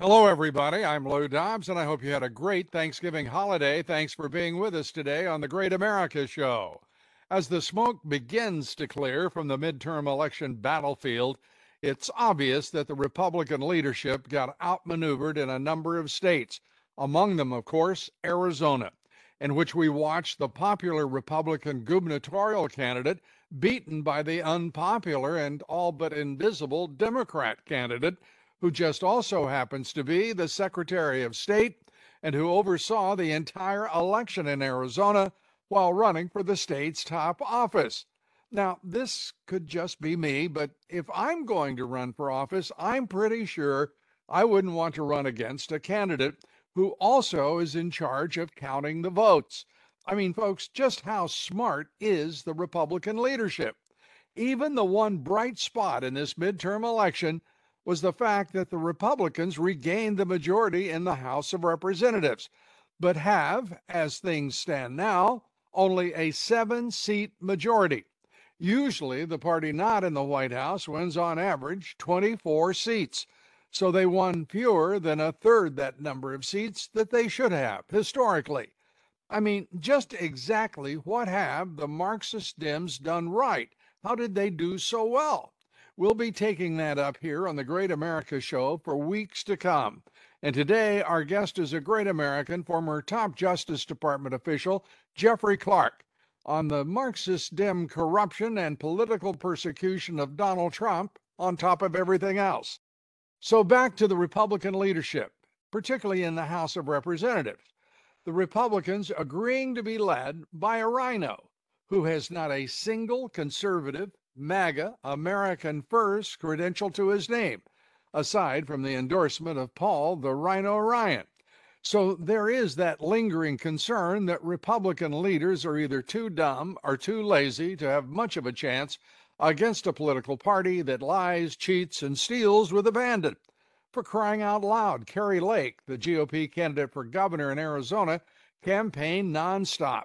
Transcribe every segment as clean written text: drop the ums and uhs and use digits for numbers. Hello, everybody. I'm Lou Dobbs, and I hope you had a great Thanksgiving holiday. Thanks for being with us today on The Great America Show. As the smoke begins to clear from the midterm election battlefield, it's obvious that the Republican leadership got outmaneuvered in a number of states, among them, of course, Arizona, in which we watched the popular Republican gubernatorial candidate beaten by the unpopular and all but invisible Democrat candidate, who just also happens to be the Secretary of State and who oversaw the entire election in Arizona while running for the state's top office. Now, this could just be me, but if I'm going to run for office, I'm pretty sure I wouldn't want to run against a candidate who also is in charge of counting the votes. I mean, folks, just how smart is the Republican leadership? Even the one bright spot in this midterm election was the fact that the Republicans regained the majority in the House of Representatives, but have, as things stand now, only a 7-seat majority. Usually, the party not in the White House wins on average 24 seats, so they won fewer than a third that number of seats that they should have, historically. I mean, just exactly what have the Marxist Dems done right? How did they do so well? We'll be taking that up here on The Great America Show for weeks to come. And today, our guest is a great American, former top Justice Department official, Jeffrey Clark, on the Marxist Dem corruption and political persecution of Donald Trump on top of everything else. So back to the Republican leadership, particularly in the House of Representatives. The Republicans agreeing to be led by a rhino who has not a single conservative, MAGA, American First credential to his name, aside from the endorsement of Paul the Rhino Ryan. So there is that lingering concern that Republican leaders are either too dumb or too lazy to have much of a chance against a political party that lies, cheats, and steals with abandon. For crying out loud, Kerry Lake, the GOP candidate for governor in Arizona, campaigned nonstop.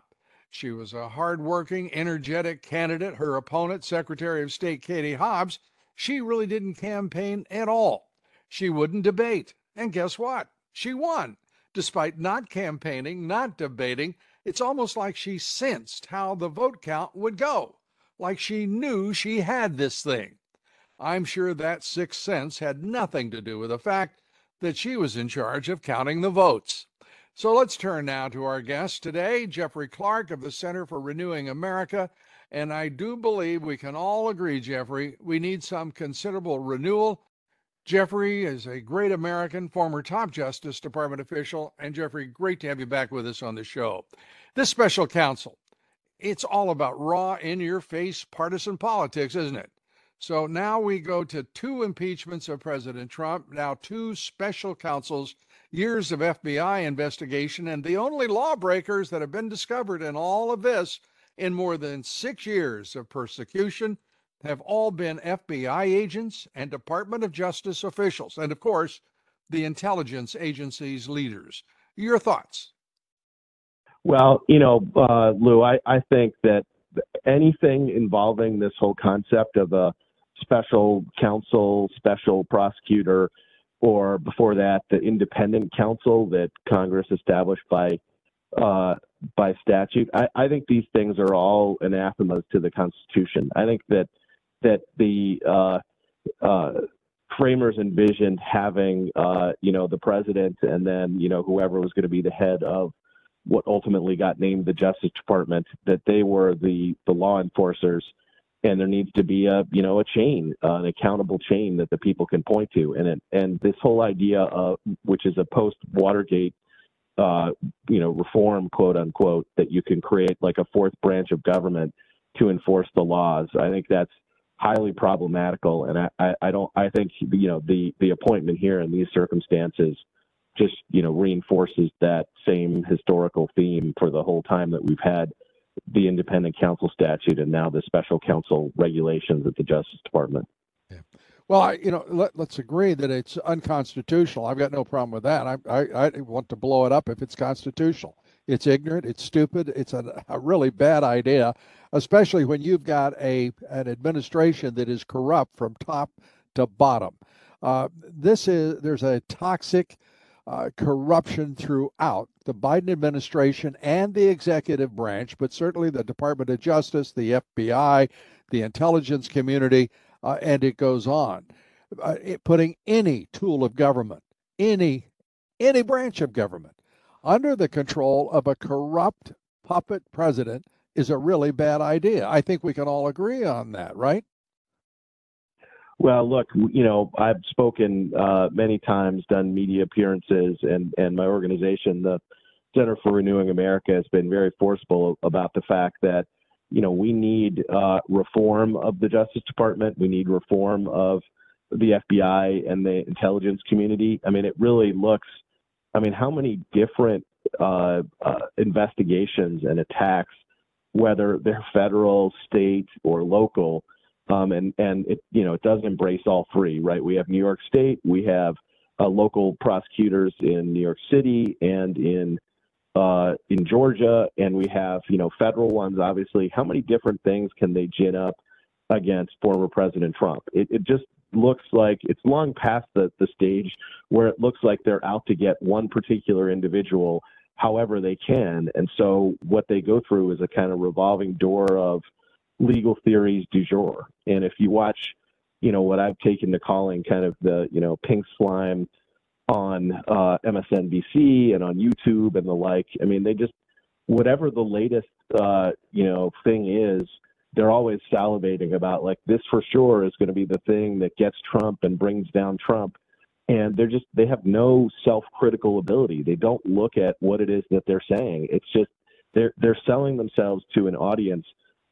She was a hard-working, energetic candidate. Her opponent, Secretary of State Katie Hobbs, she really didn't campaign at all. She wouldn't debate. And guess what? She won. Despite not campaigning, not debating, it's almost like she sensed how the vote count would go, like she knew she had this thing. I'm sure that sixth sense had nothing to do with the fact that she was in charge of counting the votes. So let's turn now to our guest today, Jeffrey Clark of the Center for Renewing America. And I do believe we can all agree, Jeffrey, we need some considerable renewal. Jeffrey is a great American, former top Justice Department official. And Jeffrey, great to have you back with us on the show. This special counsel, it's all about raw, in-your-face partisan politics, isn't it? So now we go to 2 impeachments of President Trump, now 2 special counsels, years of FBI investigation, and the only lawbreakers that have been discovered in all of this in more than 6 years of persecution have all been FBI agents and Department of Justice officials, and of course, the intelligence agency's leaders. Your thoughts? Well, Lou, I think that anything involving this whole concept of a special counsel, special prosecutor, or before that, the independent counsel that Congress established by statute. I think these things are all anathemas to the Constitution. I think that the framers envisioned having, the president and then, whoever was going to be the head of what ultimately got named the Justice Department, that they were the law enforcers. And there needs to be a chain, an accountable chain that the people can point to. And this whole idea of, which is a post-Watergate, reform, quote unquote, that you can create like a 4th branch of government to enforce the laws. I think that's highly problematical. And I think the appointment here in these circumstances just, you know, reinforces that same historical theme for the whole time that we've had the independent counsel statute and now the special counsel regulations at the Justice Department. Yeah. Well, let's agree that it's unconstitutional. I've got no problem with that. I want to blow it up if it's constitutional. It's ignorant. It's stupid. It's a really bad idea, especially when you've got an administration that is corrupt from top to bottom. There's a toxic corruption throughout the Biden administration and the executive branch, but certainly the Department of Justice, the FBI, the intelligence community, and it goes on. Putting any tool of government, any branch of government, under the control of a corrupt puppet president is a really bad idea. I think we can all agree on that, right? Well, look, you know, I've spoken many times, done media appearances, and my organization, the Center for Renewing America, has been very forceful about the fact that, you know, we need reform of the Justice Department. We need reform of the FBI and the intelligence community. I mean, it really looks, I mean, how many different investigations and attacks, whether they're federal, state, or local, and it, you know, it does embrace all three, right? We have New York State, we have local prosecutors in New York City and in Georgia, and we have, you know, federal ones. Obviously, how many different things can they gin up against former President Trump? It just looks like it's long past the stage where it looks like they're out to get one particular individual however they can. And so what they go through is a kind of revolving door of legal theories du jour. And if you watch, you know, what I've taken to calling kind of the, you know, pink slime on MSNBC and on YouTube and the like, I mean, they just, whatever the latest, you know, thing is, they're always salivating about, like, this for sure is going to be the thing that gets Trump and brings down Trump. And they're just, they have no self-critical ability. They don't look at what it is that they're saying. It's just, they're selling themselves to an audience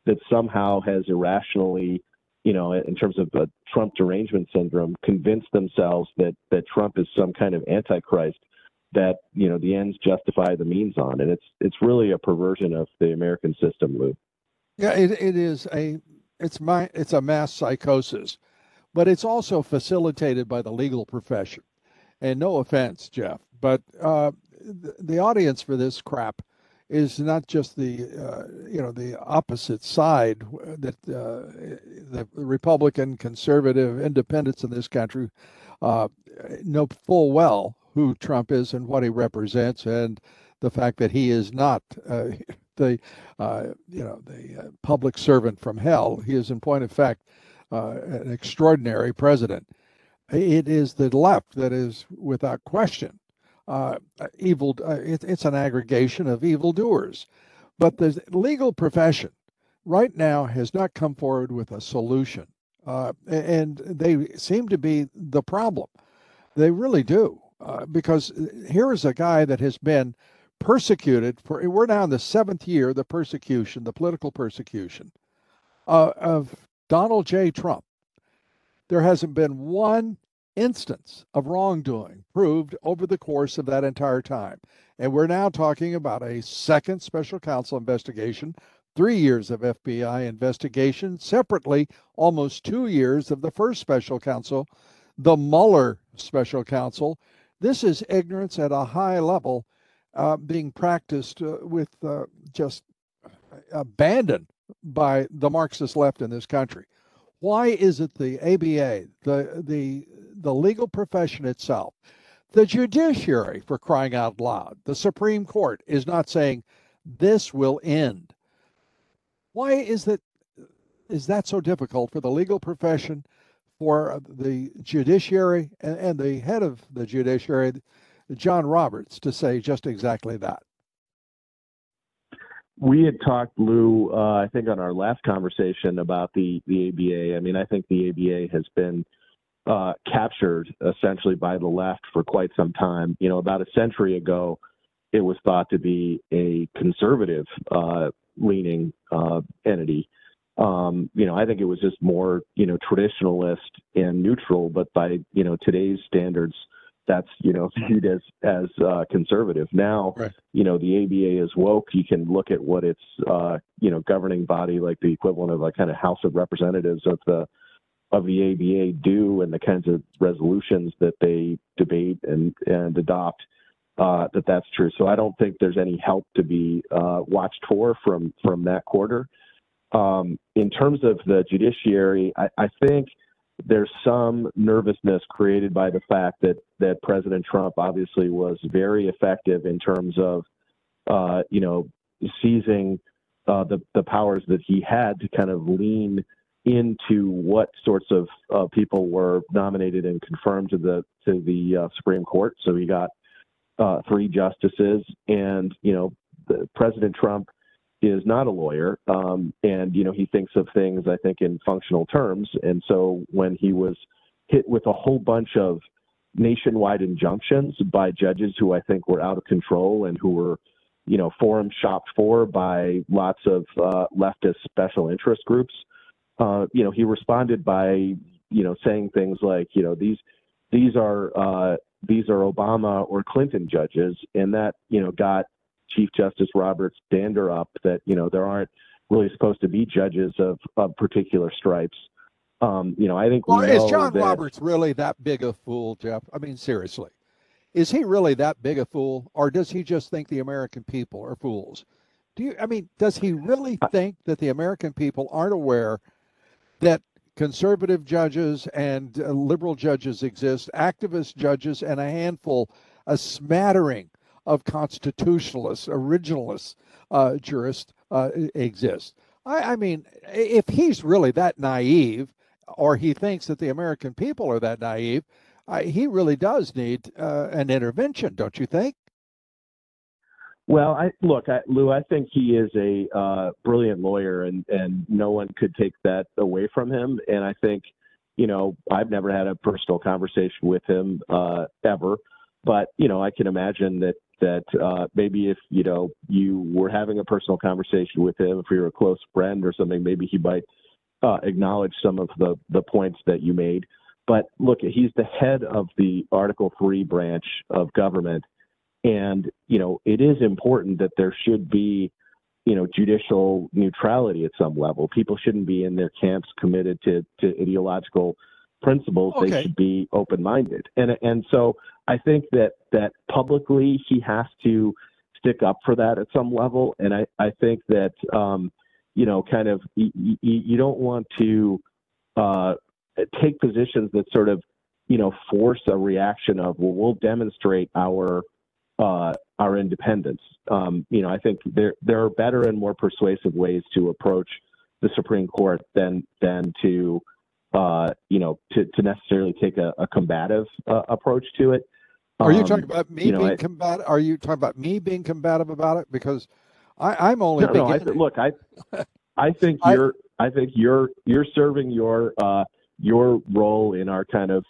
that somehow has irrationally, you know, in terms of Trump derangement syndrome, convinced themselves that Trump is some kind of antichrist, that, you know, the ends justify the means on. And it's really a perversion of the American system, Lou. Yeah, it's a mass psychosis, but it's also facilitated by the legal profession. And no offense, Jeff, but the audience for this crap is not just the you know, the opposite side that the Republican, conservative, independents in this country know full well who Trump is and what he represents, and the fact that he is not the public servant from hell. He is, in point of fact, an extraordinary president. It is the left that is, without question, evil. It's an aggregation of evildoers. But the legal profession right now has not come forward with a solution, and they seem to be the problem. They really do, because here is a guy that has been persecuted for, we're now in the seventh year, the persecution, the political persecution of Donald J. Trump. There hasn't been one instance of wrongdoing proved over the course of that entire time. And we're now talking about a second special counsel investigation, 3 years of FBI investigation, separately almost 2 years of the first special counsel, the Mueller special counsel. This is ignorance at a high level, being practiced with just abandon by the Marxist left in this country. Why is it the ABA, the legal profession itself, the judiciary, for crying out loud, the Supreme Court is not saying this will end? Why is that so difficult for the legal profession, for the judiciary, and the head of the judiciary, John Roberts, to say just exactly that? We had talked, Lou, I think on our last conversation about the ABA. I mean, I think the ABA has been captured essentially by the left for quite some time. You know, about a century ago, it was thought to be a conservative leaning entity. You know, I think it was just more, you know, traditionalist and neutral, but by, you know, today's standards, that's, you know, viewed as conservative. Now, right. You know, the ABA is woke. You can look at what its, you know, governing body, like the equivalent of like kind of House of Representatives of the ABA do, and the kinds of resolutions that they debate and adopt, that's true. So I don't think there's any help to be watched for from that quarter. In terms of the judiciary, I think there's some nervousness created by the fact that President Trump obviously was very effective in terms of, you know, seizing the powers that he had to kind of lean into what sorts of people were nominated and confirmed to the Supreme Court. So he got 3 justices, and, you know, President Trump is not a lawyer, and, you know, he thinks of things, I think, in functional terms. And so when he was hit with a whole bunch of nationwide injunctions by judges who I think were out of control and who were, you know, forum shopped for by lots of leftist special interest groups, you know, he responded by, you know, saying things like, you know, these are Obama or Clinton judges, and that, you know, got Chief Justice Roberts' dander up that, you know, there aren't really supposed to be judges of particular stripes. You know, I think. Well, is John Roberts really that big a fool, Jeff? I mean, seriously, is he really that big a fool, or does he just think the American people are fools? Does he really think that the American people aren't aware that conservative judges and liberal judges exist, activist judges, and a handful, a smattering of constitutionalists, originalists, jurists exist? I mean, if he's really that naive, or he thinks that the American people are that naive, he really does need an intervention, don't you think? Well, Lou, I think he is a brilliant lawyer, and no one could take that away from him. And I think, you know, I've never had a personal conversation with him ever. But, you know, I can imagine that maybe if, you know, you were having a personal conversation with him, if you were a close friend or something, maybe he might acknowledge some of the points that you made. But look, he's the head of the Article 3 branch of government. And, you know, it is important that there should be, you know, judicial neutrality at some level. People shouldn't be in their camps committed to ideological principles. Okay. They should be open-minded. And so I think that publicly he has to stick up for that at some level. And I think that, you know, kind of you don't want to take positions that sort of, you know, force a reaction of, well, we'll demonstrate our independence. You know, I think there are better and more persuasive ways to approach the Supreme Court than to, you know, to necessarily take a combative approach to it. Are you talking about me being combative? Are you talking about me being combative about it? Because I'm only. No, look, I think you're serving your role in our kind of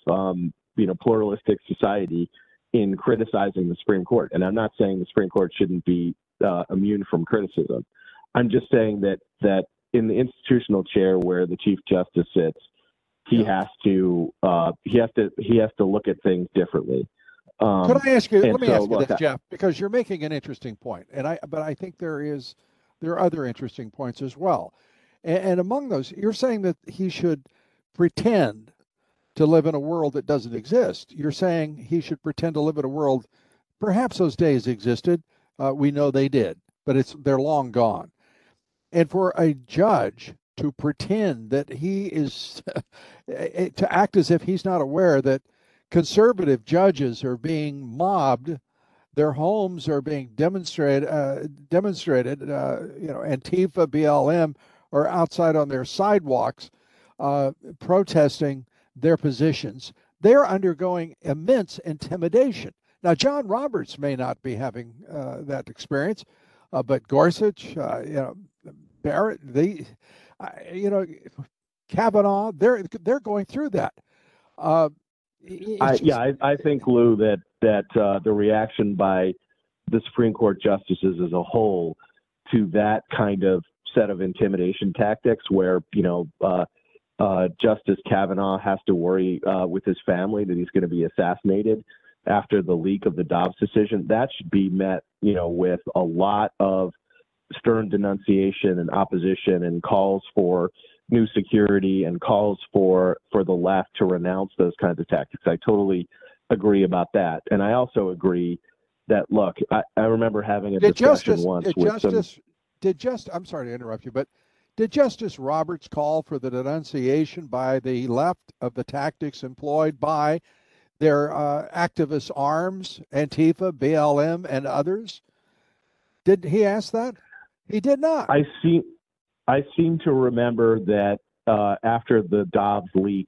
you know, pluralistic society in criticizing the Supreme Court. And I'm not saying the Supreme Court shouldn't be immune from criticism. I'm just saying that in the institutional chair where the Chief Justice sits, he has to look at things differently. Could I ask you? Let me ask you this, Jeff, because you're making an interesting point, but I think there are other interesting points as well. And among those, you're saying that he should pretend to live in a world that doesn't exist. You're saying he should pretend to live in a world, perhaps those days existed. We know they did, but they're long gone. And for a judge to pretend that he is, to act as if he's not aware that conservative judges are being mobbed, their homes are being demonstrated, you know, Antifa, BLM are outside on their sidewalks protesting their positions. They're undergoing immense intimidation. Now, John Roberts may not be having that experience, but Gorsuch, you know, Barrett, you know, Kavanaugh, they're going through that. I think, Lou, that the reaction by the Supreme Court justices as a whole to that kind of set of intimidation tactics, where, you know, Justice Kavanaugh has to worry with his family that he's going to be assassinated. after the leak of the Dobbs decision, that should be met, you know, with a lot of stern denunciation and opposition and calls for new security and calls for the left to renounce those kinds of tactics. I totally agree about that. And I also agree that, look, I remember having a discussion once with some... I'm sorry to interrupt you, but did Justice Roberts call for the denunciation by the left of the tactics employed by their activist arms, Antifa, BLM, and others? Did he ask that? He did not. I seem to remember that after the Dobbs leak,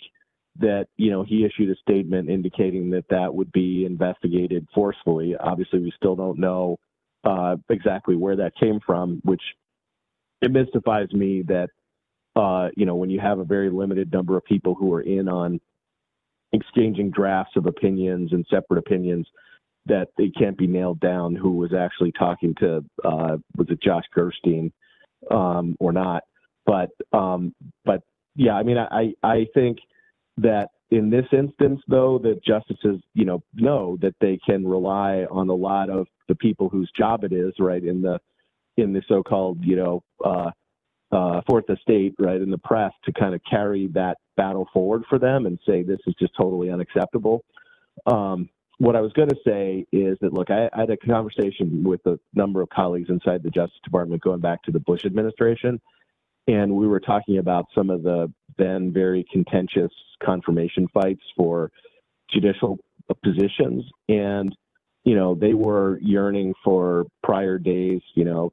that, you know, he issued a statement indicating that that would be investigated forcefully. Obviously, we still don't know exactly where that came from, which it mystifies me that, you know, when you have a very limited number of people who are in on exchanging drafts of opinions and separate opinions, that it can't be nailed down who was actually talking to, was it Josh Gerstein or not? But yeah, I mean, I think that in this instance, though, the justices, you know that they can rely on a lot of the people whose job it is, right, in the so-called, you know, Fourth Estate, right, in the press, to kind of carry that battle forward for them and say this is just totally unacceptable. What I was going to say is that, look, I had a conversation with a number of colleagues inside the Justice Department going back to the Bush administration, and we were talking about some of the then very contentious confirmation fights for judicial positions. And, you know, they were yearning for prior days, you know,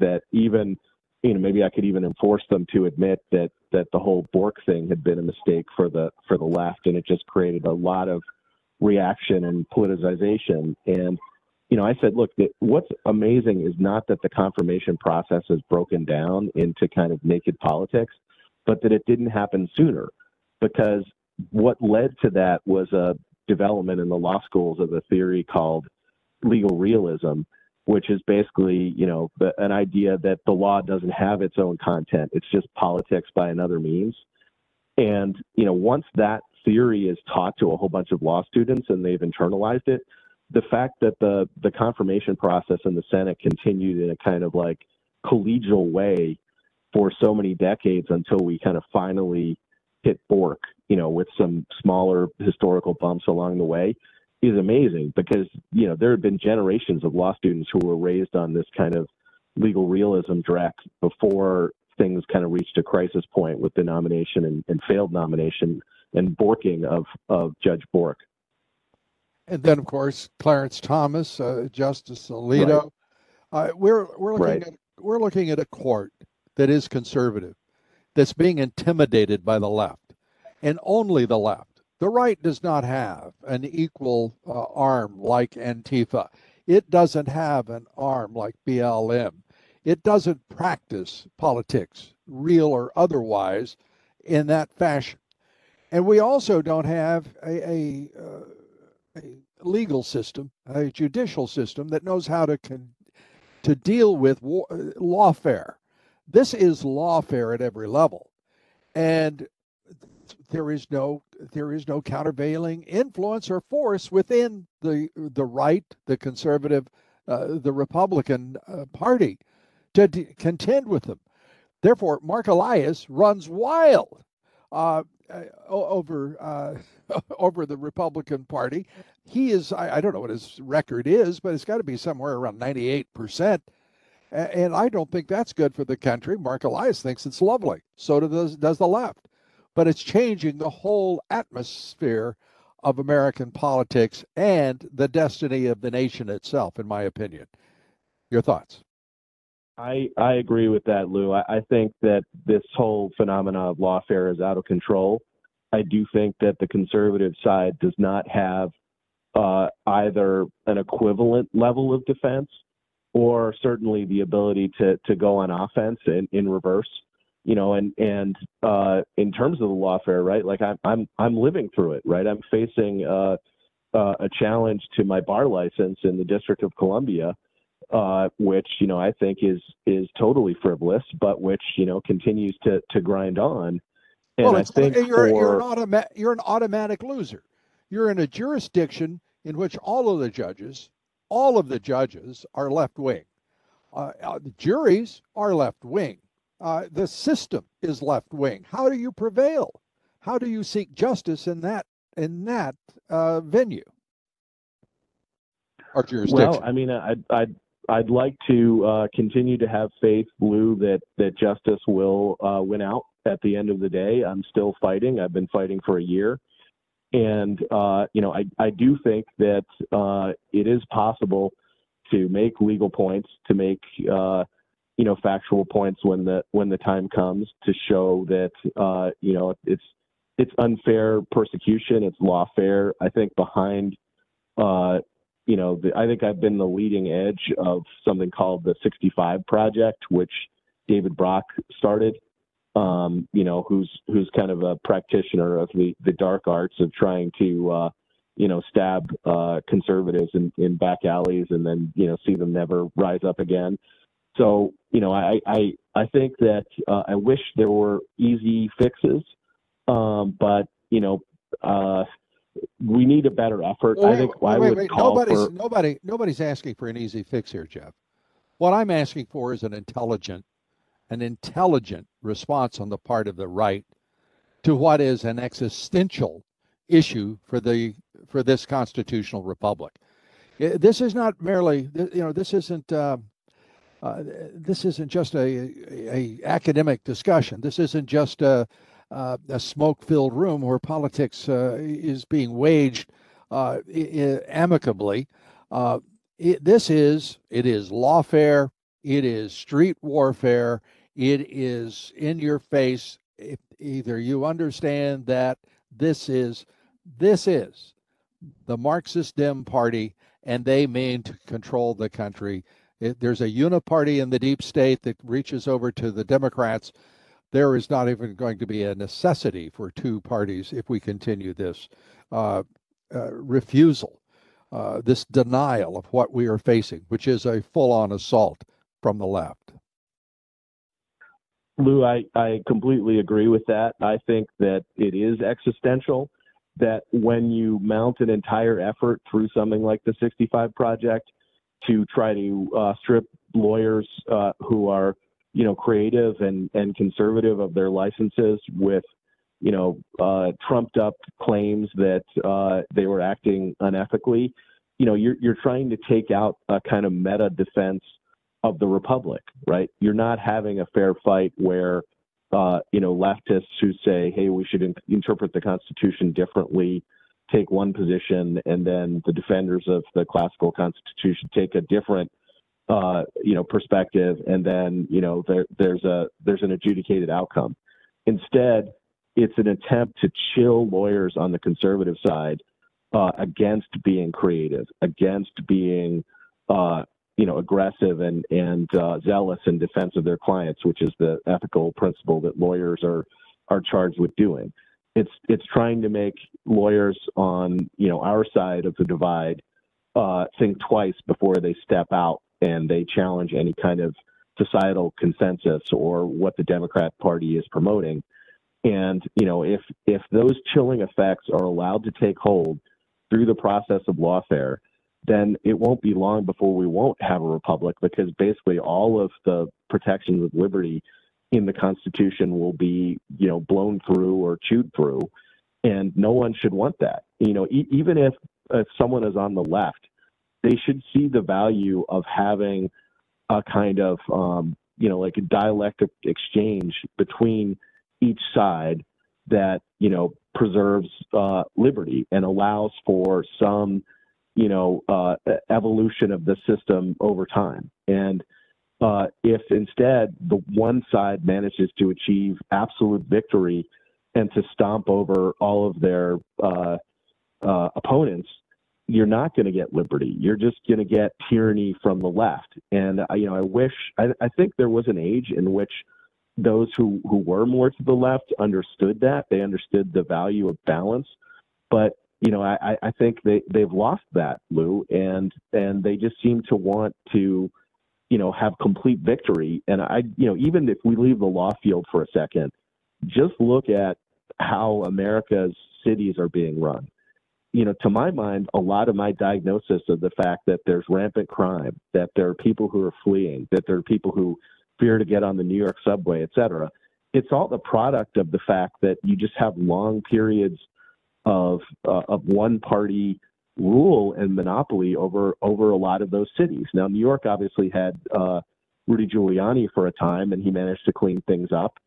that even, you know, maybe I could even enforce them to admit that the whole Bork thing had been a mistake for the left, and it just created a lot of reaction and politicization. And, you know, I said, look, what's amazing is not that the confirmation process is broken down into kind of naked politics, but that it didn't happen sooner, because what led to that was a development in the law schools of a theory called legal realism, which is basically, you know, an idea that the law doesn't have its own content. It's just politics by another means. And, you know, once that theory is taught to a whole bunch of law students and they've internalized it, the fact that the confirmation process in the Senate continued in a kind of like collegial way for so many decades until we kind of finally hit Bork, you know, with some smaller historical bumps along the way, is amazing, because, you know, there have been generations of law students who were raised on this kind of legal realism dreck before things kind of reached a crisis point with the nomination and failed nomination and Borking of Judge Bork. And then, of course, Clarence Thomas, Justice Alito. Right. We're looking at a court that is conservative, that's being intimidated by the left, and only the left. The right does not have an equal arm like Antifa. It doesn't have an arm like BLM. It doesn't practice politics, real or otherwise, in that fashion. And we also don't have a legal system, a judicial system that knows how to deal with lawfare. This is lawfare at every level, and there is no countervailing influence or force within the right, the conservative, the Republican party to contend with them. Therefore, Mark Elias runs wild over the Republican Party. He is, I don't know what his record is, but it's got to be somewhere around 98%. And I don't think that's good for the country. Mark Elias thinks it's lovely. So does the left. But it's changing the whole atmosphere of American politics and the destiny of the nation itself, in my opinion. Your thoughts? I agree with that, Lou. I think that this whole phenomena of lawfare is out of control. I do think that the conservative side does not have either an equivalent level of defense or certainly the ability to go on offense in reverse, you know, and in terms of the lawfare, right? Like I'm living through it, right? I'm facing a challenge to my bar license in the District of Columbia, which, you know, I think is totally frivolous, but which, you know, continues to grind on. And well, I think you're an automatic loser. You're in a jurisdiction in which all of the judges are left-wing. The juries are left-wing. The system is left-wing. How do you prevail? How do you seek justice in that venue? Or jurisdiction? Well, I mean, I'd like to continue to have faith, Lou, that justice will win out at the end of the day. I'm still fighting. I've been fighting for a year. And, I do think that it is possible to make legal points, to make, factual points when the time comes, to show that, it's unfair persecution. It's lawfare. I think behind, I think I've been the leading edge of something called the 65 Project, which David Brock started, who's kind of a practitioner of the dark arts of trying to, stab conservatives in back alleys and then, see them never rise up again. So, I think that I wish there were easy fixes, but we need a better effort. Nobody's asking for an easy fix here, Jeff. What I'm asking for is an intelligent response on the part of the right to what is an existential issue for this constitutional republic. This is not merely, this isn't just a academic discussion. This isn't just a smoke-filled room where politics is being waged amicably. It is lawfare. It is street warfare. It is in your face. If either you understand that this is the Marxist Dem Party, and they mean to control the country. There's a uniparty in the deep state that reaches over to the Democrats. There is not even going to be a necessity for two parties if we continue this refusal, this denial of what we are facing, which is a full-on assault from the left. Lou, I completely agree with that. I think that it is existential, that when you mount an entire effort through something like the 65 Project to try to strip lawyers who are creative and conservative of their licenses with, trumped up claims that they were acting unethically. You're trying to take out a kind of meta defense of the republic, right? You're not having a fair fight where, leftists who say, hey, we should interpret the Constitution differently, take one position, and then the defenders of the classical Constitution take a different perspective, and then there's an adjudicated outcome. Instead, it's an attempt to chill lawyers on the conservative side against being creative, against being aggressive and zealous in defense of their clients, which is the ethical principle that lawyers are charged with doing. It's trying to make lawyers on our side of the divide think twice before they step out and they challenge any kind of societal consensus or what the Democrat Party is promoting. And, if those chilling effects are allowed to take hold through the process of lawfare, then it won't be long before we won't have a republic, because basically all of the protections of liberty in the Constitution will be, blown through or chewed through. And no one should want that. Even if someone is on the left, they should see the value of having a kind of, like a dialectic exchange between each side that, preserves liberty and allows for some, evolution of the system over time. And if instead the one side manages to achieve absolute victory and to stomp over all of their opponents, you're not going to get liberty. You're just going to get tyranny from the left. And, I think there was an age in which those who were more to the left understood that. They understood the value of balance. But, I think they've lost that, Lou, and they just seem to want to, have complete victory. And, even if we leave the law field for a second, just look at how America's cities are being run. you know, to my mind, a lot of my diagnosis of the fact that there's rampant crime, that there are people who are fleeing, that there are people who fear to get on the New York subway, et cetera, it's all the product of the fact that you just have long periods of one-party rule and monopoly over a lot of those cities. Now, New York obviously had Rudy Giuliani for a time, and he managed to clean things up.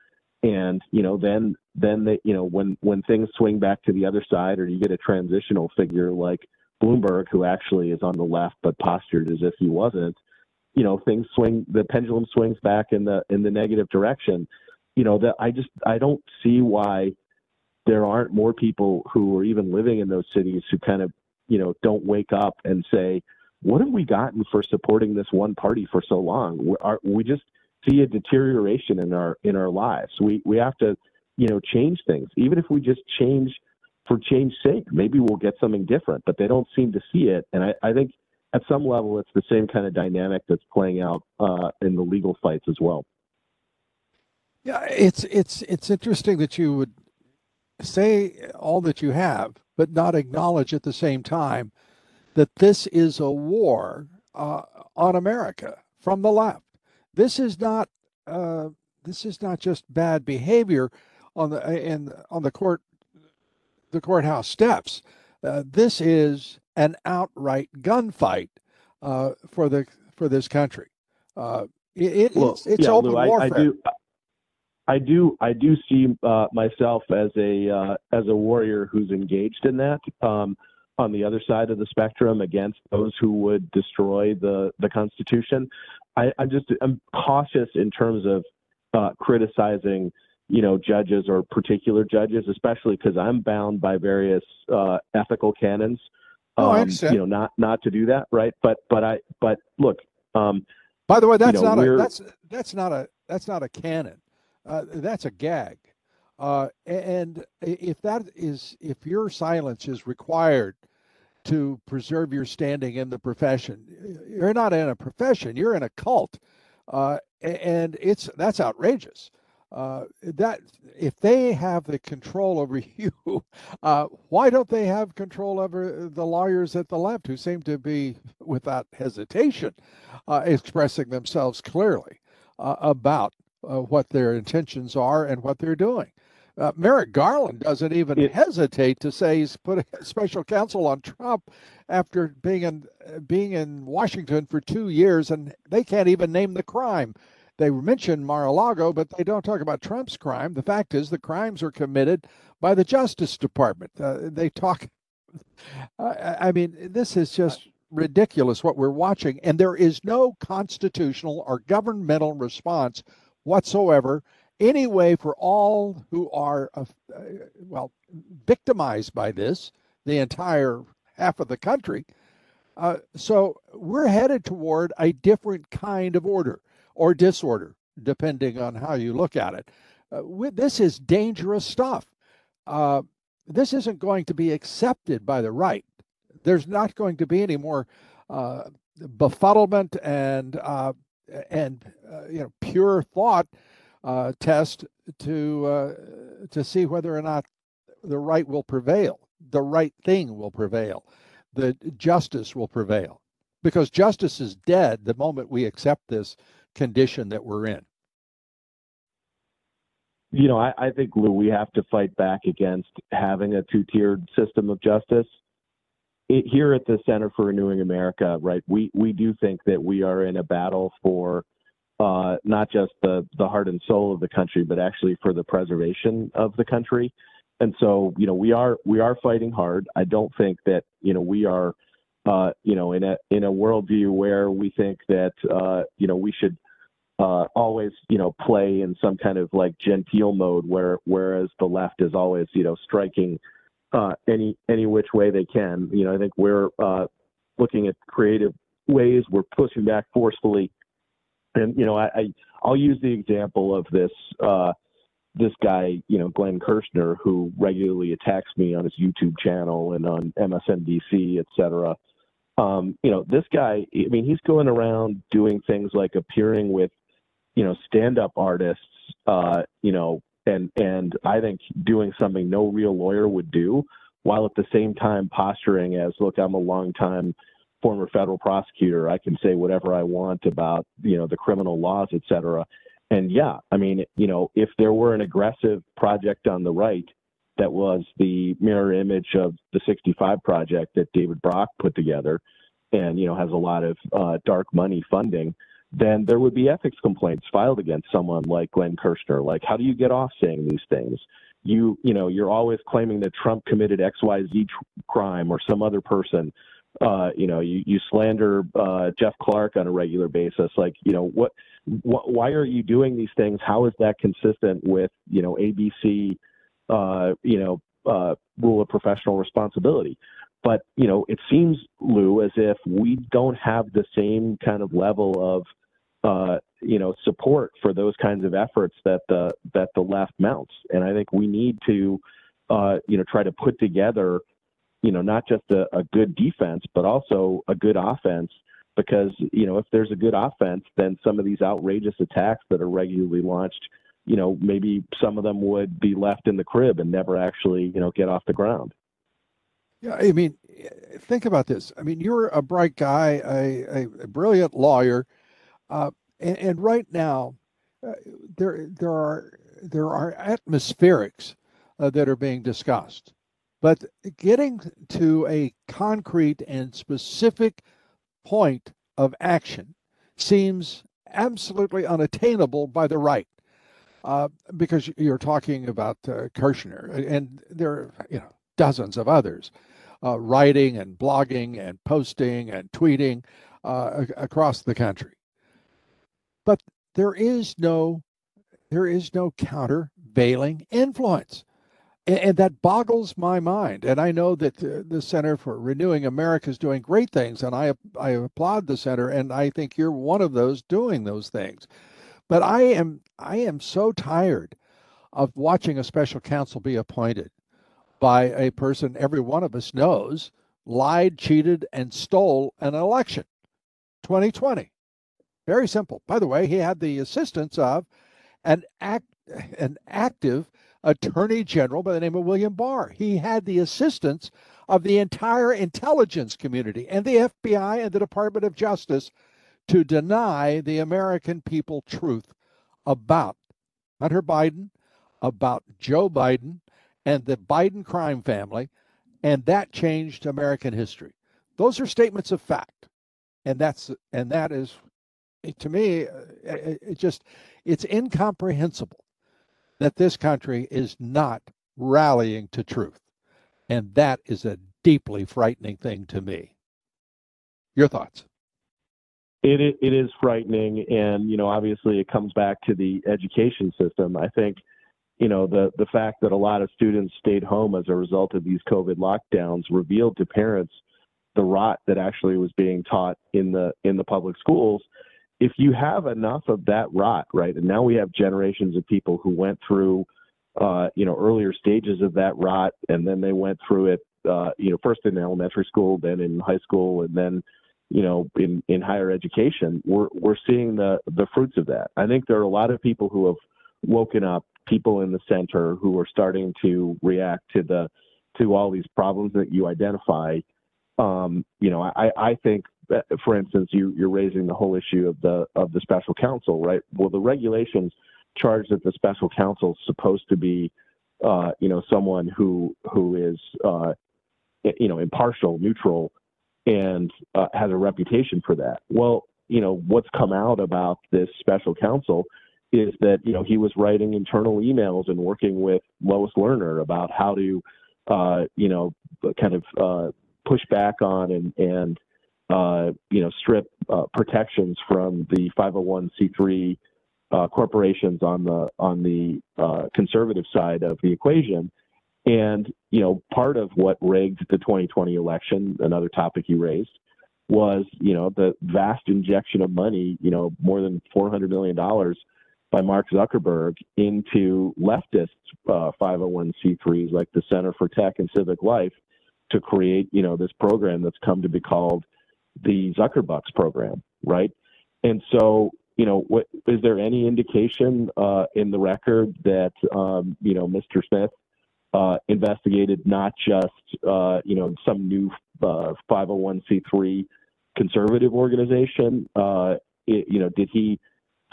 And, you know, then they, you know, when things swing back to the other side, or you get a transitional figure like Bloomberg, who actually is on the left but postured as if he wasn't, you know, things swing, the pendulum swings back in the negative direction. You know, that I don't see why there aren't more people who are even living in those cities who kind of, you know, don't wake up and say, what have we gotten for supporting this one party for so long? We just see a deterioration in our lives. We have to, you know, change things. Even if we just change for change's sake, maybe we'll get something different, but they don't seem to see it. And I think at some level, it's the same kind of dynamic that's playing out in the legal fights as well. Yeah, it's interesting that you would say all that you have, but not acknowledge at the same time that this is a war on America from the left. This is not just bad behavior on the courthouse steps. This is an outright gunfight for this country. It's open warfare. I do see myself as a warrior who's engaged in that. On the other side of the spectrum, against those who would destroy the Constitution, I'm cautious in terms of criticizing, you know, judges or particular judges, especially because I'm bound by various ethical canons. I understand. You know, not to do that, right? But look. By the way, that's not a canon. That's a gag. And if your silence is required to preserve your standing in the profession, you're not in a profession, you're in a cult. And that's outrageous. That if they have the control over you, why don't they have control over the lawyers at the left, who seem to be, without hesitation, expressing themselves clearly about what their intentions are and what they're doing? Merrick Garland doesn't even hesitate to say he's put a special counsel on Trump after being in Washington for 2 years, and they can't even name the crime. They mention Mar-a-Lago, but they don't talk about Trump's crime. The fact is, the crimes are committed by the Justice Department. They talk. I mean, this is just ridiculous what we're watching, and there is no constitutional or governmental response whatsoever, anyway, for all who are, victimized by this, the entire half of the country. So we're headed toward a different kind of order or disorder, depending on how you look at it. This is dangerous stuff. This isn't going to be accepted by the right. There's not going to be any more befuddlement and you know, pure thought test to see whether or not the right will prevail, the right thing will prevail, the justice will prevail, because justice is dead the moment we accept this condition that we're in. You know, I think, Lou, we have to fight back against having a two-tiered system of justice. Here at the Center for Renewing America, right, we do think that we are in a battle for not just the heart and soul of the country, but actually for the preservation of the country. And so, you know, we are fighting hard. I don't think that, you know, we are, you know, in a worldview where we think that, you know, we should always, you know, play in some kind of like genteel mode, whereas the left is always, you know, striking any which way they can. You know, I think we're looking at creative ways. We're pushing back forcefully. And, you know, I'll use the example of this this guy, you know, Glenn Kirshner, who regularly attacks me on his YouTube channel and on MSNBC, et cetera. You know, this guy, I mean, he's going around doing things like appearing with, you know, stand-up artists, you know, and I think doing something no real lawyer would do, while at the same time posturing as, look, I'm a longtime former federal prosecutor. I can say whatever I want about, you know, the criminal laws, et cetera. And yeah, I mean, you know, if there were an aggressive project on the right that was the mirror image of the 65 Project that David Brock put together and, you know, has a lot of dark money funding, then there would be ethics complaints filed against someone like Glenn Kirshner. Like, how do you get off saying these things? You know, you're always claiming that Trump committed XYZ crime or some other person. You know, you slander Jeff Clark on a regular basis. Like, you know, why are you doing these things? How is that consistent with, you know, ABC, rule of professional responsibility? But, you know, it seems, Lou, as if we don't have the same kind of level of, you know, support for those kinds of efforts that the left mounts. And I think we need to, you know, try to put together, you know, not just a good defense, but also a good offense, because, you know, if there's a good offense, then some of these outrageous attacks that are regularly launched, you know, maybe some of them would be left in the crib and never actually, you know, get off the ground. Yeah, I mean, think about this. I mean, you're a bright guy, a brilliant lawyer, and right now, there are atmospherics that are being discussed, but getting to a concrete and specific point of action seems absolutely unattainable by the right, because you're talking about Kirshner, and there are, you know, dozens of others. Writing and blogging and posting and tweeting across the country, but there is no countervailing influence, and that boggles my mind. And I know that the Center for Renewing America is doing great things, and I applaud the center, and I think you're one of those doing those things. But I am so tired of watching a special counsel be appointed by a person every one of us knows lied, cheated, and stole an election, 2020. Very simple. By the way, he had the assistance of an active attorney general by the name of William Barr. He had the assistance of the entire intelligence community and the FBI and the Department of Justice to deny the American people truth about Hunter Biden, about Joe Biden, and the Biden crime family, and that changed American history. Those are statements of fact, and that is, to me, it's incomprehensible that this country is not rallying to truth, and that is a deeply frightening thing to me. Your thoughts? It is frightening, and you know, obviously, it comes back to the education system. I think, you know, the fact that a lot of students stayed home as a result of these COVID lockdowns revealed to parents the rot that actually was being taught in the public schools. If you have enough of that rot, right, and now we have generations of people who went through, you know, earlier stages of that rot, and then they went through it, you know, first in elementary school, then in high school, and then, you know, in higher education, we're seeing the fruits of that. I think there are a lot of people who have woken up, people in the center who are starting to react to all these problems that you identify. You know, I think, for instance, you're raising the whole issue of the special counsel, right? Well, the regulations charge that the special counsel is supposed to be, you know, someone who is, you know, impartial, neutral, and has a reputation for that. Well, you know, what's come out about this special counsel is that, you know, he was writing internal emails and working with Lois Lerner about how to, you know, kind of push back on and you know, strip protections from the 501c3 corporations on the conservative side of the equation. And, you know, part of what rigged the 2020 election, another topic you raised, was, you know, the vast injection of money, you know, more than $400 million by Mark Zuckerberg into leftist 501c3s like the Center for Tech and Civic Life to create, you know, this program that's come to be called the Zuckerbucks program, right? And so, you know, is there any indication in the record that, you know, Mr. Smith investigated not just, some new 501c3 conservative organization. Did he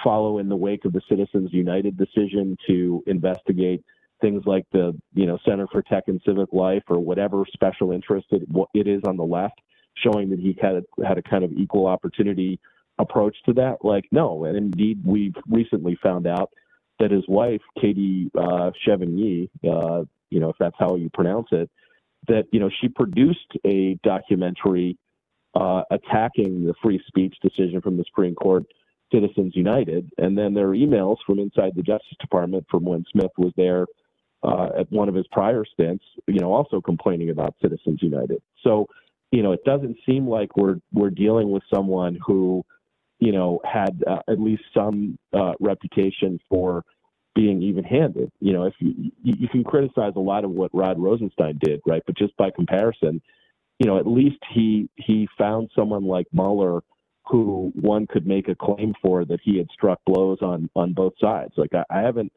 follow in the wake of the Citizens United decision to investigate things like the, Center for Tech and Civic Life or whatever special interest it is on the left, showing that he had a kind of equal opportunity approach to that? Like, no. And indeed, we've recently found out that his wife, Katie Chevigny, if that's how you pronounce it, that, she produced a documentary attacking the free speech decision from the Supreme Court, Citizens United. And then there are emails from inside the Justice Department from when Smith was there at one of his prior stints, also complaining about Citizens United. So, it doesn't seem like we're dealing with someone who, had at least some reputation for being even-handed. If you can criticize a lot of what Rod Rosenstein did, right? But just by comparison, at least he found someone like Mueller who one could make a claim for that he had struck blows on both sides. Like I haven't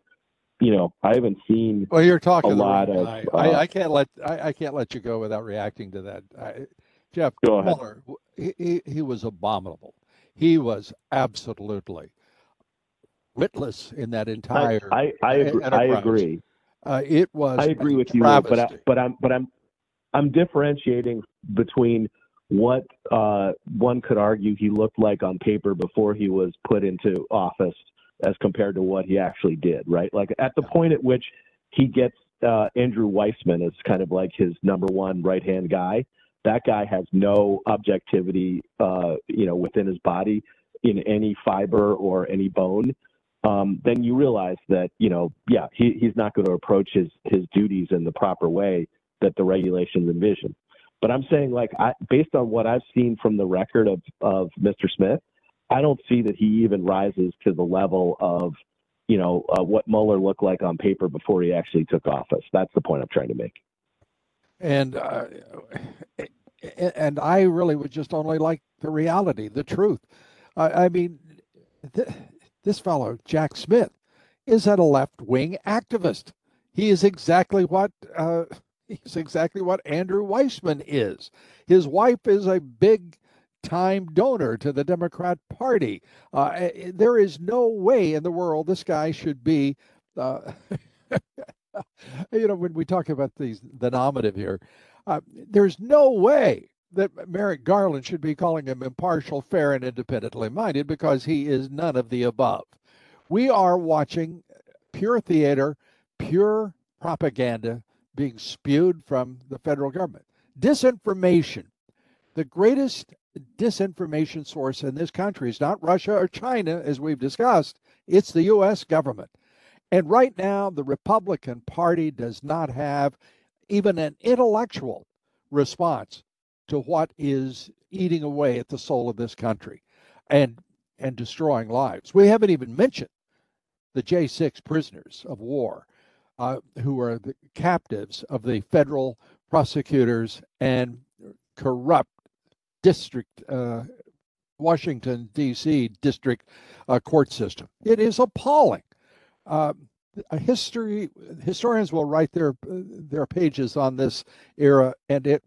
seen. Well, you're talking a lot of. I can't let you go without reacting to that, Jeff. Go ahead. Mueller, he was abominable. He was absolutely witless in that entire. I agree. I agree with you, but I'm differentiating between what one could argue he looked like on paper before he was put into office as compared to what he actually did, right? Like at the point at which he gets Andrew Weissman as kind of like his number one right-hand guy, that guy has no objectivity, within his body in any fiber or any bone. Then you realize that, he's not going to approach his duties in the proper way that the regulations envision. But I'm saying, based on what I've seen from the record of Mr. Smith, I don't see that he even rises to the level of, what Mueller looked like on paper before he actually took office. That's the point I'm trying to make. And I really would just only like the reality, the truth. This fellow, Jack Smith, is a left-wing activist. He is exactly what. He's exactly what Andrew Weissman is. His wife is a big-time donor to the Democrat Party. There is no way in the world this guy should be, when we talk about the nominative here, there's no way that Merrick Garland should be calling him impartial, fair, and independently minded because he is none of the above. We are watching pure theater, pure propaganda being spewed from the federal government. Disinformation. The greatest disinformation source in this country is not Russia or China, as we've discussed. It's the U.S. government. And right now, the Republican Party does not have even an intellectual response to what is eating away at the soul of this country and destroying lives. We haven't even mentioned the J6 prisoners of war, who are the captives of the federal prosecutors and corrupt district, Washington, D.C. district court system. It is appalling. Historians will write their pages on this era, and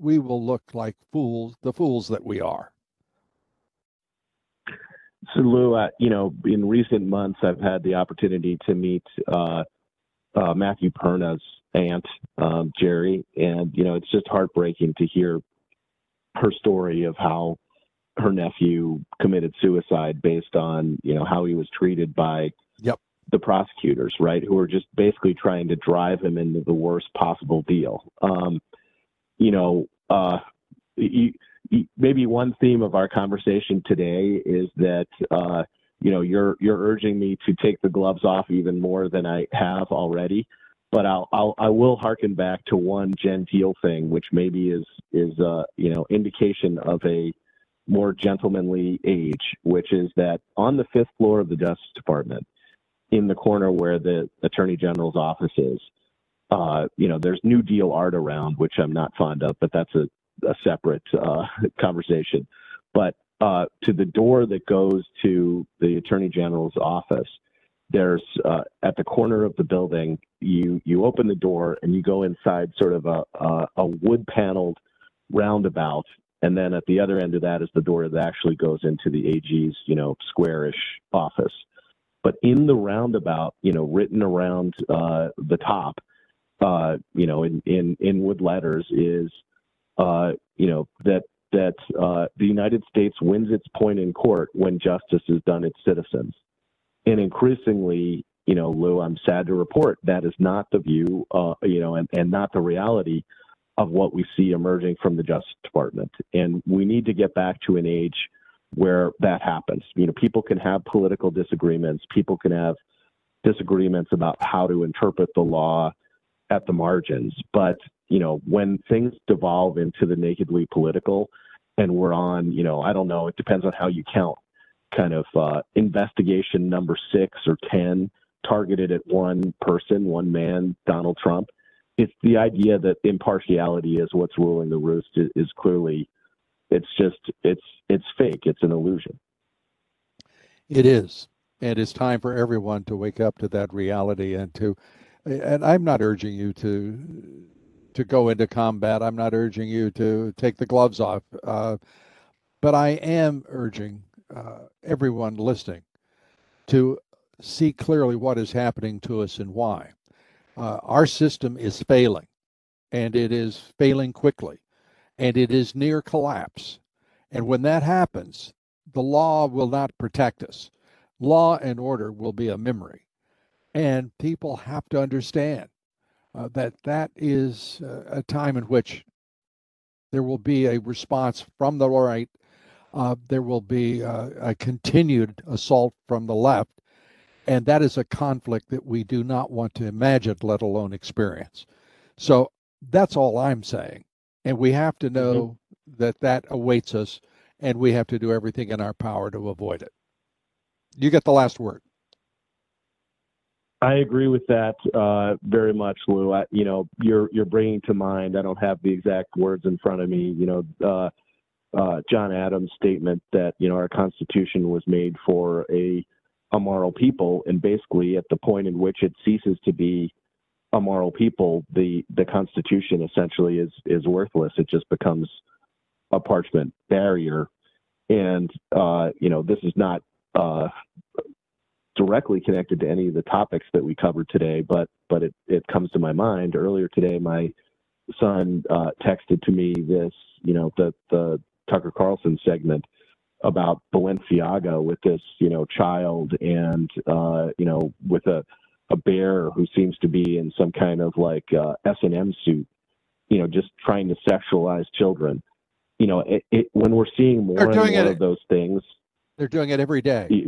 we will look like the fools that we are. So, Lou, in recent months, I've had the opportunity to meet Matthew Perna's aunt, Jerry, and it's just heartbreaking to hear her story of how her nephew committed suicide based on how he was treated by the prosecutors, right, who were just basically trying to drive him into the worst possible deal. Maybe one theme of our conversation today is that you're urging me to take the gloves off even more than I have already, but I will hearken back to one genteel thing, which maybe is indication of a more gentlemanly age, which is that on the fifth floor of the Justice Department, in the corner where the Attorney General's office is, there's New Deal art around, which I'm not fond of, but that's a separate conversation. But to the door that goes to the Attorney General's office There's at the corner of the building, you open the door and you go inside sort of a wood paneled roundabout. And then at the other end of that is the door that actually goes into the AG's, squarish office. But in the roundabout, written around the top, in wood letters is, that the United States wins its point in court when justice is done its citizens. And increasingly, Lou, I'm sad to report that is not the view, and not the reality of what we see emerging from the Justice Department. And we need to get back to an age where that happens. People can have political disagreements. People can have disagreements about how to interpret the law at the margins. But, when things devolve into the nakedly political and we're on, I don't know, it depends on how you count, kind of investigation number 6 or 10 targeted at one person, one man, Donald Trump. It's the idea that impartiality is what's ruling the roost is clearly, it's fake. It's an illusion. It is. And it's time for everyone to wake up to that reality and I'm not urging you to go into combat. I'm not urging you to take the gloves off. But I am urging everyone listening to see clearly what is happening to us and why. Our system is failing, and it is failing quickly, and it is near collapse. And when that happens, the law will not protect us. Law and order will be a memory. And people have to understand that is a time in which there will be a response from the right. There will be a continued assault from the left. And that is a conflict that we do not want to imagine, let alone experience. So that's all I'm saying. And we have to know that awaits us, and we have to do everything in our power to avoid it. You get the last word. I agree with that very much, Lou. You're bringing to mind, I don't have the exact words in front of me, John Adams' statement that, our Constitution was made for a moral people, and basically at the point in which it ceases to be a moral people, the Constitution essentially is worthless. It just becomes a parchment barrier. And this is not directly connected to any of the topics that we covered today, but it comes to my mind. Earlier today, my son texted to me this, the Tucker Carlson segment about Balenciaga with this, child and, with a bear who seems to be in some kind of like S&M suit, just trying to sexualize children. When we're seeing more and more of those things. They're doing it every day.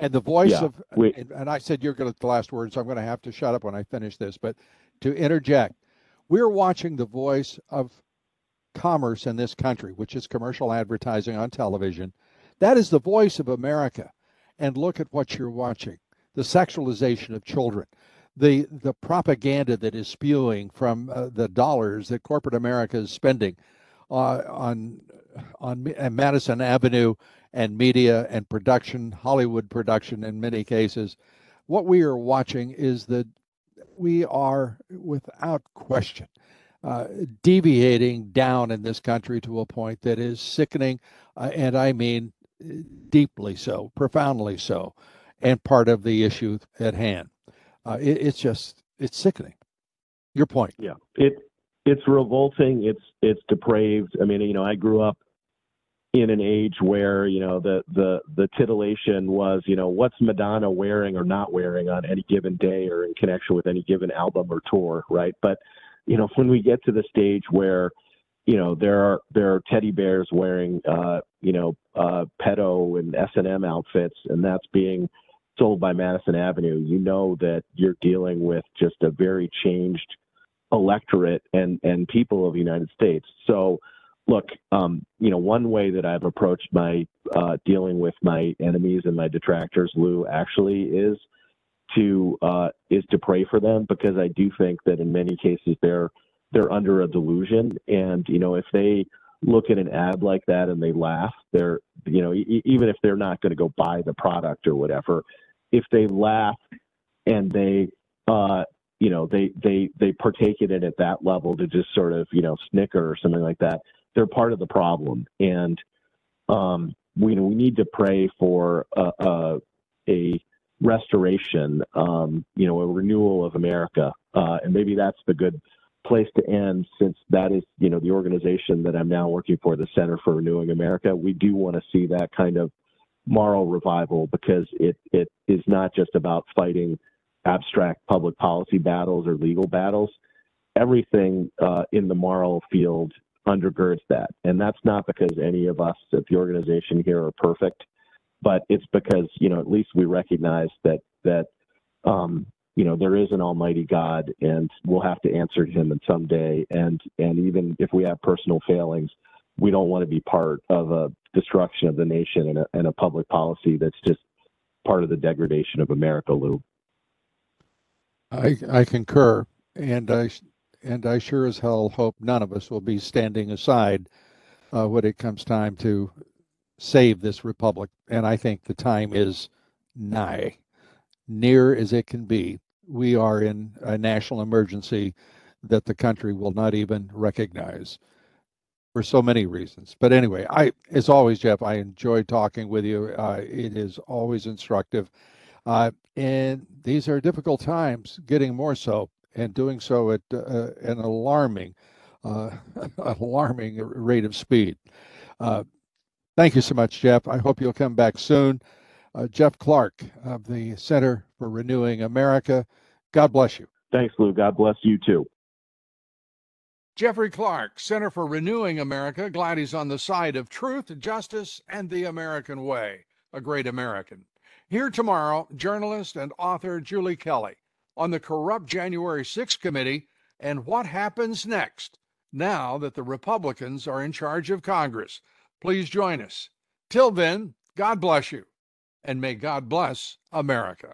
And the voice and I said, you're going to the last word, so I'm going to have to shut up when I finish this, but to interject, we're watching the voice of commerce in this country, which is commercial advertising on television. That is the voice of America. And look at what you're watching. The sexualization of children, the propaganda that is spewing from the dollars that corporate America is spending on Madison Avenue and media and production, Hollywood production in many cases. What we are watching is that we are without question deviating down in this country to a point that is sickening, and I mean deeply so, profoundly so, and part of the issue at hand. It's sickening. Your point. Yeah, it's revolting. It's depraved. I mean, I grew up in an age where, the titillation was, what's Madonna wearing or not wearing on any given day or in connection with any given album or tour, right? But, when we get to the stage where, there are teddy bears wearing, pedo and S&M outfits, and that's being sold by Madison Avenue, that you're dealing with just a very changed electorate and people of the United States. So, look, one way that I've approached my dealing with my enemies and my detractors, Lou, actually is to pray for them, because I do think that in many cases they're under a delusion, and if they look at an ad like that and they laugh, they're even if they're not going to go buy the product or whatever, if they laugh and they partake in it at that level to just sort of, snicker or something like that. They're part of the problem. And we need to pray for a restoration, a renewal of America. And maybe that's the good place to end, since that is, the organization that I'm now working for, the Center for Renewing America. We do want to see that kind of moral revival, because it is not just about fighting abstract public policy battles or legal battles. Everything in the moral field undergirds that. And that's not because any of us at the organization here are perfect, but it's because, at least we recognize that there is an almighty God, and we'll have to answer to him someday. And even if we have personal failings, we don't want to be part of a destruction of the nation and a public policy that's just part of the degradation of America, Lou. I concur. And I sure as hell hope none of us will be standing aside when it comes time to save this republic. And I think the time is nigh, near as it can be. We are in a national emergency that the country will not even recognize for so many reasons. But anyway, as always, Jeff, I enjoy talking with you. It is always instructive. And these are difficult times, getting more so, and doing so at an alarming rate of speed. Thank you so much, Jeff. I hope you'll come back soon. Jeff Clark of the Center for Renewing America. God bless you. Thanks, Lou. God bless you, too. Jeffrey Clark, Center for Renewing America. Glad he's on the side of truth, justice, and the American way. A great American. Here tomorrow, journalist and author Julie Kelly on the corrupt January 6th committee and what happens next, now that the Republicans are in charge of Congress. Please join us. Till then, God bless you, and may God bless America.